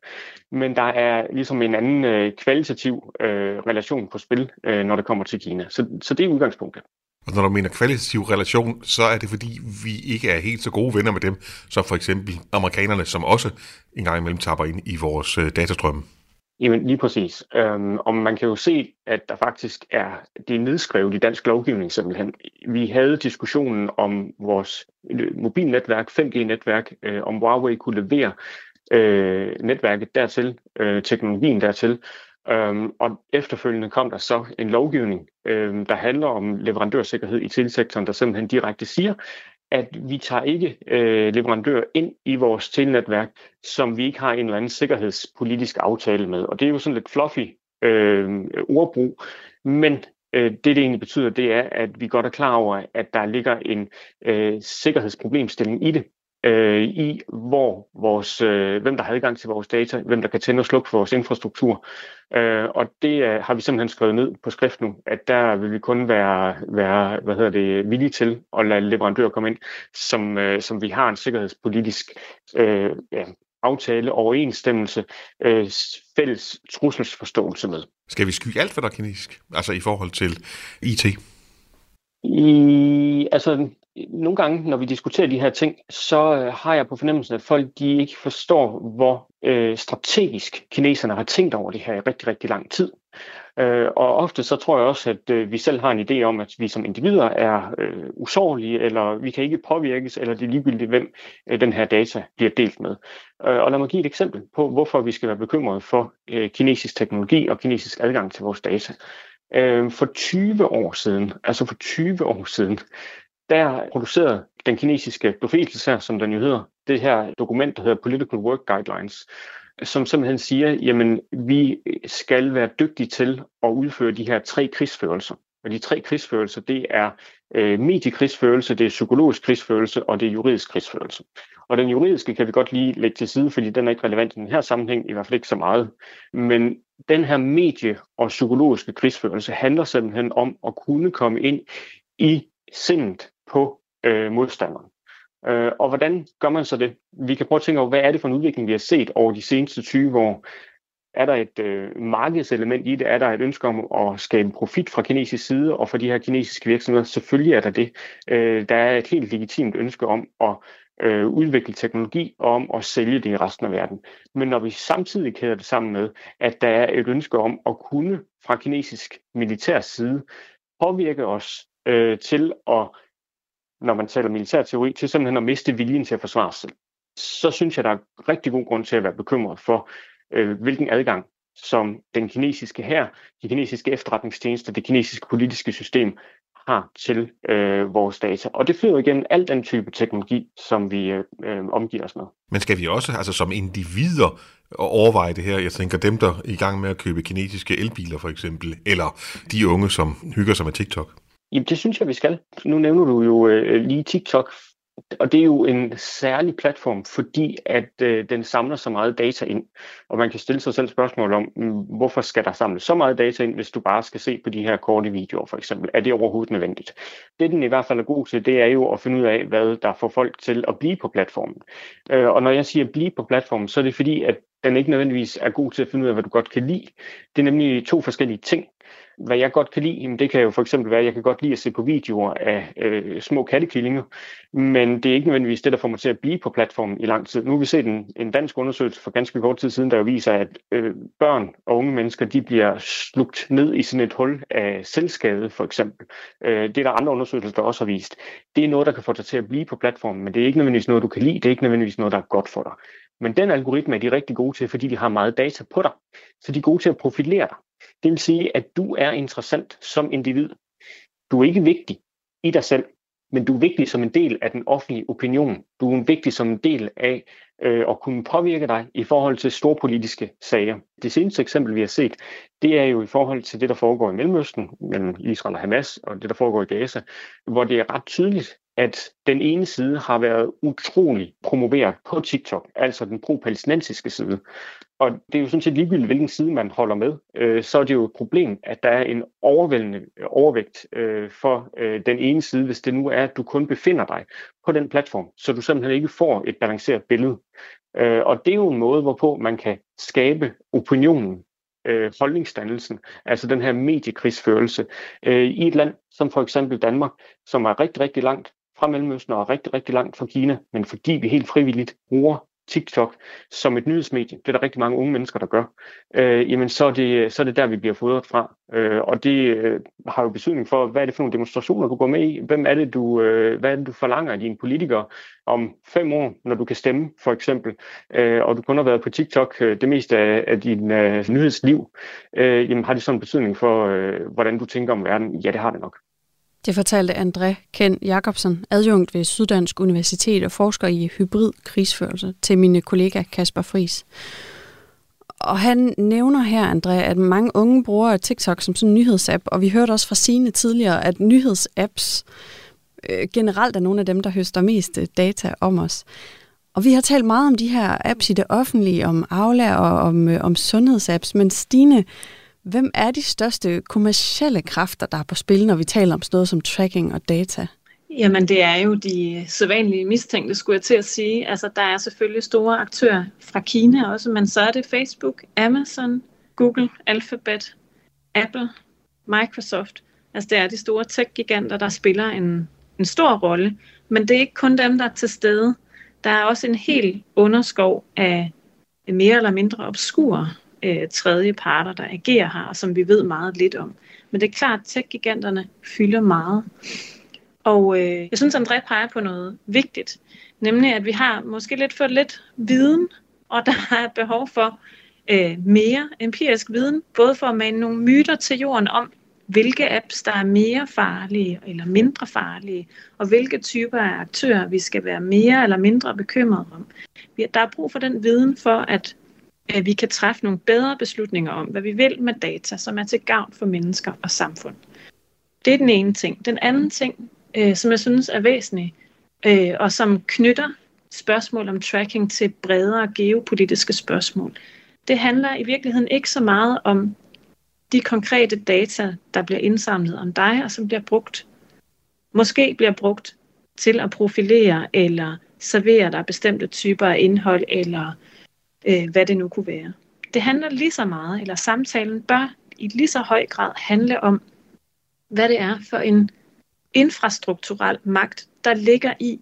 Men der er ligesom en anden øh, kvalitativ øh, relation på spil, øh, når det kommer til Kina. Så, så det er udgangspunktet. Og når du mener kvalitativ relation, så er det fordi, vi ikke er helt så gode venner med dem, som for eksempel amerikanerne, som også en gang imellem tapper ind i vores øh, datastrømme. Jamen lige præcis. Øhm, og man kan jo se, at der faktisk er, det er nedskrevet i dansk lovgivning simpelthen. Vi havde diskussionen om vores mobilnetværk, fem G-netværk, øh, om Huawei kunne levere øh, netværket dertil, øh, teknologien dertil. Øhm, og efterfølgende kom der så en lovgivning, øh, der handler om leverandørsikkerhed i telesektoren, der simpelthen direkte siger, at vi tager ikke øh, leverandører ind i vores telenetværk, som vi ikke har en eller anden sikkerhedspolitisk aftale med. Og det er jo sådan lidt fluffy øh, ordbrug, men øh, det, det egentlig betyder, det er, at vi godt er klar over, at der ligger en øh, sikkerhedsproblemstilling i det, øh, i hvor vores, øh, hvem der har adgang til vores data, hvem der kan tænde og slukke for vores infrastruktur. Øh, og det øh, har vi simpelthen skrevet ned på skrift nu, at der vil vi kun være, være hvad hedder det, villige til at lade leverandører komme ind, som, øh, som vi har en sikkerhedspolitisk øh, ja, aftale, overensstemmelse, øh, fælles trusselsforståelse med. Skal vi sky alt, hvad der er kinesisk, altså i forhold til I T? I, altså... Nogle gange, når vi diskuterer de her ting, så har jeg på fornemmelsen, at folk de ikke forstår, hvor øh, strategisk kineserne har tænkt over det her i rigtig, rigtig lang tid. Øh, og ofte så tror jeg også, at øh, vi selv har en idé om, at vi som individer er øh, usårlige, eller vi kan ikke påvirkes, eller det er ligegyldigt, hvem øh, den her data bliver delt med. Øh, og lad mig give et eksempel på, hvorfor vi skal være bekymrede for øh, kinesisk teknologi og kinesisk adgang til vores data. Øh, for tyve år siden, altså for tyve år siden, der producerede den kinesiske befæstelse, som den jo hedder, det her dokument, der hedder Political Work Guidelines, som simpelthen siger, jamen vi skal være dygtige til at udføre de her tre krigsførelser. Og de tre krigsførelser, det er øh, mediekrigsførelse, det er psykologisk krigsførelse, og det er juridisk krigsførelse. Og den juridiske kan vi godt lige lægge til side, fordi den er ikke relevant i den her sammenhæng, i hvert fald ikke så meget. Men den her medie- og psykologiske krigsførelse handler simpelthen om at kunne komme ind i sindet på øh, modstanderen. Øh, og hvordan gør man så det? Vi kan prøve at tænke over, hvad er det for en udvikling, vi har set over de seneste tyve år? Er der et øh, markedselement i det? Er der et ønske om at skabe profit fra kinesisk side og fra de her kinesiske virksomheder? Selvfølgelig er der det. Øh, der er et helt legitimt ønske om at øh, udvikle teknologi og om at sælge det i resten af verden. Men når vi samtidig kæder det sammen med, at der er et ønske om at kunne fra kinesisk militær side påvirke os, til at når man taler militærteori, til simpelthen at miste viljen til at forsvare sig. Så synes jeg, der er rigtig god grund til at være bekymret for, øh, hvilken adgang, som den kinesiske hær, de kinesiske efterretningstjenester, det kinesiske politiske system har til øh, vores data. Og det flyder igennem al den type teknologi, som vi øh, omgiver os med. Men skal vi også altså som individer overveje det her? Jeg tænker dem, der er i gang med at købe kinesiske elbiler for eksempel, eller de unge, som hygger sig med TikTok? Jamen det synes jeg, vi skal. Nu nævner du jo øh, lige TikTok, og det er jo en særlig platform, fordi at øh, den samler så meget data ind. Og man kan stille sig selv spørgsmål om, hvorfor skal der samle så meget data ind, hvis du bare skal se på de her korte videoer for eksempel? Er det overhovedet nødvendigt? Det, den i hvert fald er god til, det er jo at finde ud af, hvad der får folk til at blive på platformen. Øh, og når jeg siger blive på platformen, så er det fordi, at den ikke nødvendigvis er god til at finde ud af, hvad du godt kan lide. Det er nemlig to forskellige ting. Hvad jeg godt kan lide, det kan jo for eksempel være, at jeg kan godt lide at se på videoer af øh, små kattekillinger, men det er ikke nødvendigvis det, der får mig til at blive på platformen i lang tid. Nu har vi set en, en dansk undersøgelse for ganske kort tid siden, der jo viser, at øh, børn og unge mennesker, de bliver slugt ned i sådan et hul af selvskade for eksempel. Øh, det er der andre undersøgelser, der også har vist. Det er noget, der kan få dig til at blive på platformen, men det er ikke nødvendigvis noget, du kan lide, det er ikke nødvendigvis noget, der er godt for dig. Men den algoritme er de rigtig gode til, fordi de har meget data på dig. Så de er gode til at profilere dig. Det vil sige, at du er interessant som individ. Du er ikke vigtig i dig selv, men du er vigtig som en del af den offentlige opinion. Du er vigtig som en del af øh, at kunne påvirke dig i forhold til store politiske sager. Det seneste eksempel, vi har set, det er jo i forhold til det, der foregår i Mellemøsten, mellem Israel og Hamas, og det, der foregår i Gaza, hvor det er ret tydeligt, at den ene side har været utrolig promoveret på TikTok, altså den pro-palæstinensiske side. Og det er jo sådan set ligegyldigt, hvilken side man holder med. Øh, så er det jo et problem, at der er en overvældende overvægt øh, for øh, den ene side, hvis det nu er, at du kun befinder dig på den platform, så du simpelthen ikke får et balanceret billede. Øh, og det er jo en måde, hvorpå man kan skabe opinionen, øh, holdningsdannelsen, altså den her mediekrigsførelse øh, i et land som for eksempel Danmark, som er rigtig, rigtig langt fra Mellemøsten og rigtig, rigtig langt fra Kina, men fordi vi helt frivilligt bruger TikTok som et nyhedsmedie, det er der rigtig mange unge mennesker, der gør, øh, jamen så er, det, så er det der, vi bliver fodret fra. Øh, og det øh, har jo betydning for, hvad er det for nogle demonstrationer, du går med i? Hvem er det, du, øh, hvad er det, du forlanger af dine politikere om fem år, når du kan stemme, for eksempel, øh, og du kun har været på TikTok øh, det meste af, af din øh, nyhedsliv? Øh, jamen har det sådan en betydning for, øh, hvordan du tænker om verden? Ja, det har det nok. Det fortalte André Ken Jakobsson, adjunkt ved Syddansk Universitet og forsker i hybrid krigsførelse, til mine kollega Kasper Friis. Og han nævner her, André, at mange unge bruger TikTok som sådan en nyhedsapp, og vi hørte også fra Signe tidligere, at nyhedsapps øh, generelt er nogle af dem, der høster mest data om os. Og vi har talt meget om de her apps i det offentlige, om Aula og om, øh, om sundhedsapps, men Stine, hvem er de største kommercielle kræfter, der er på spil, når vi taler om sådan noget som tracking og data? Jamen, det er jo de sædvanlige mistænkte, skulle jeg til at sige. Altså, der er selvfølgelig store aktører fra Kina også, men så er det Facebook, Amazon, Google, Alphabet, Apple, Microsoft. Altså, det er de store tech-giganter, der spiller en, en stor rolle. Men det er ikke kun dem, der er til stede. Der er også en hel underskov af mere eller mindre obskure tredje parter, der agerer her, og som vi ved meget lidt om. Men det er klart, at tech-giganterne fylder meget. Og øh, jeg synes, André peger på noget vigtigt, nemlig at vi har måske lidt for lidt viden, og der er behov for øh, mere empirisk viden, både for at mane nogle myter til jorden om, hvilke apps, der er mere farlige eller mindre farlige, og hvilke typer af aktører, vi skal være mere eller mindre bekymrede om. Der er brug for den viden for, at at vi kan træffe nogle bedre beslutninger om, hvad vi vil med data, som er til gavn for mennesker og samfund. Det er den ene ting. Den anden ting, øh, som jeg synes er væsentlig, øh, og som knytter spørgsmål om tracking til bredere geopolitiske spørgsmål, det handler i virkeligheden ikke så meget om de konkrete data, der bliver indsamlet om dig, og som bliver brugt, måske bliver brugt til at profilere eller servere dig bestemte typer af indhold eller hvad det nu kunne være. Det handler lige så meget, eller samtalen bør i lige så høj grad handle om, hvad det er for en infrastrukturel magt, der ligger i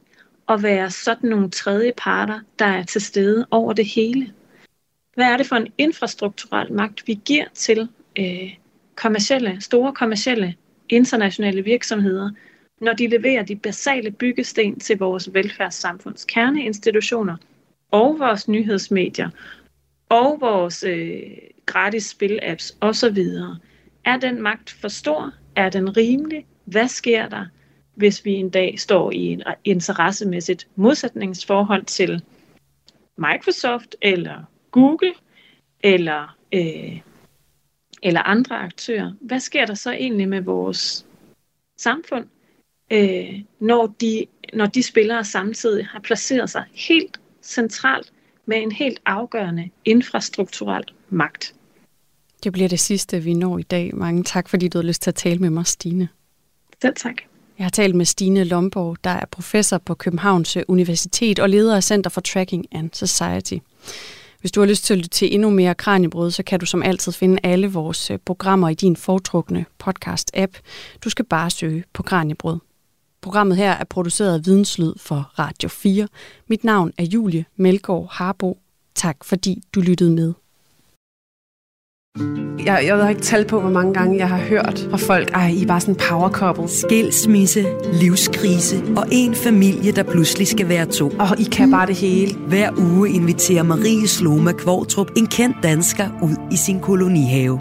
at være sådan nogle tredje parter, der er til stede over det hele. Hvad er det for en infrastrukturel magt, vi giver til øh, kommercielle, store kommercielle internationale virksomheder, når de leverer de basale byggesten til vores velfærdssamfunds kerneinstitutioner og vores nyhedsmedier og vores øh, gratis spil-apps osv. Er den magt for stor? Er den rimelig? Hvad sker der, hvis vi en dag står i en interessemæssigt modsætningsforhold til Microsoft eller Google eller, øh, eller andre aktører? Hvad sker der så egentlig med vores samfund, øh, når, de, når de spillere samtidig har placeret sig helt centralt med en helt afgørende infrastrukturel magt? Det bliver det sidste, vi når i dag. Mange tak, fordi du har lyst til at tale med mig, Stine. Selv tak. Jeg har talt med Stine Lomborg, der er professor på Københavns Universitet og leder af Center for Tracking and Society. Hvis du har lyst til at lytte til endnu mere Kraniebrud, så kan du som altid finde alle vores programmer i din foretrukne podcast-app. Du skal bare søge på Kraniebrud. Programmet her er produceret af Videnslød for Radio fire. Mit navn er Julie Meldgaard Harboe. Tak fordi du lyttede med. Jeg, jeg har ikke tal på, hvor mange gange jeg har hørt fra folk, ej, I er bare sådan en power couple. Skilsmisse, livskrise og en familie, der pludselig skal være to. Og I kan bare det hele. Hver uge inviterer Marie Sloge McVortrup, en kendt dansker, ud i sin kolonihave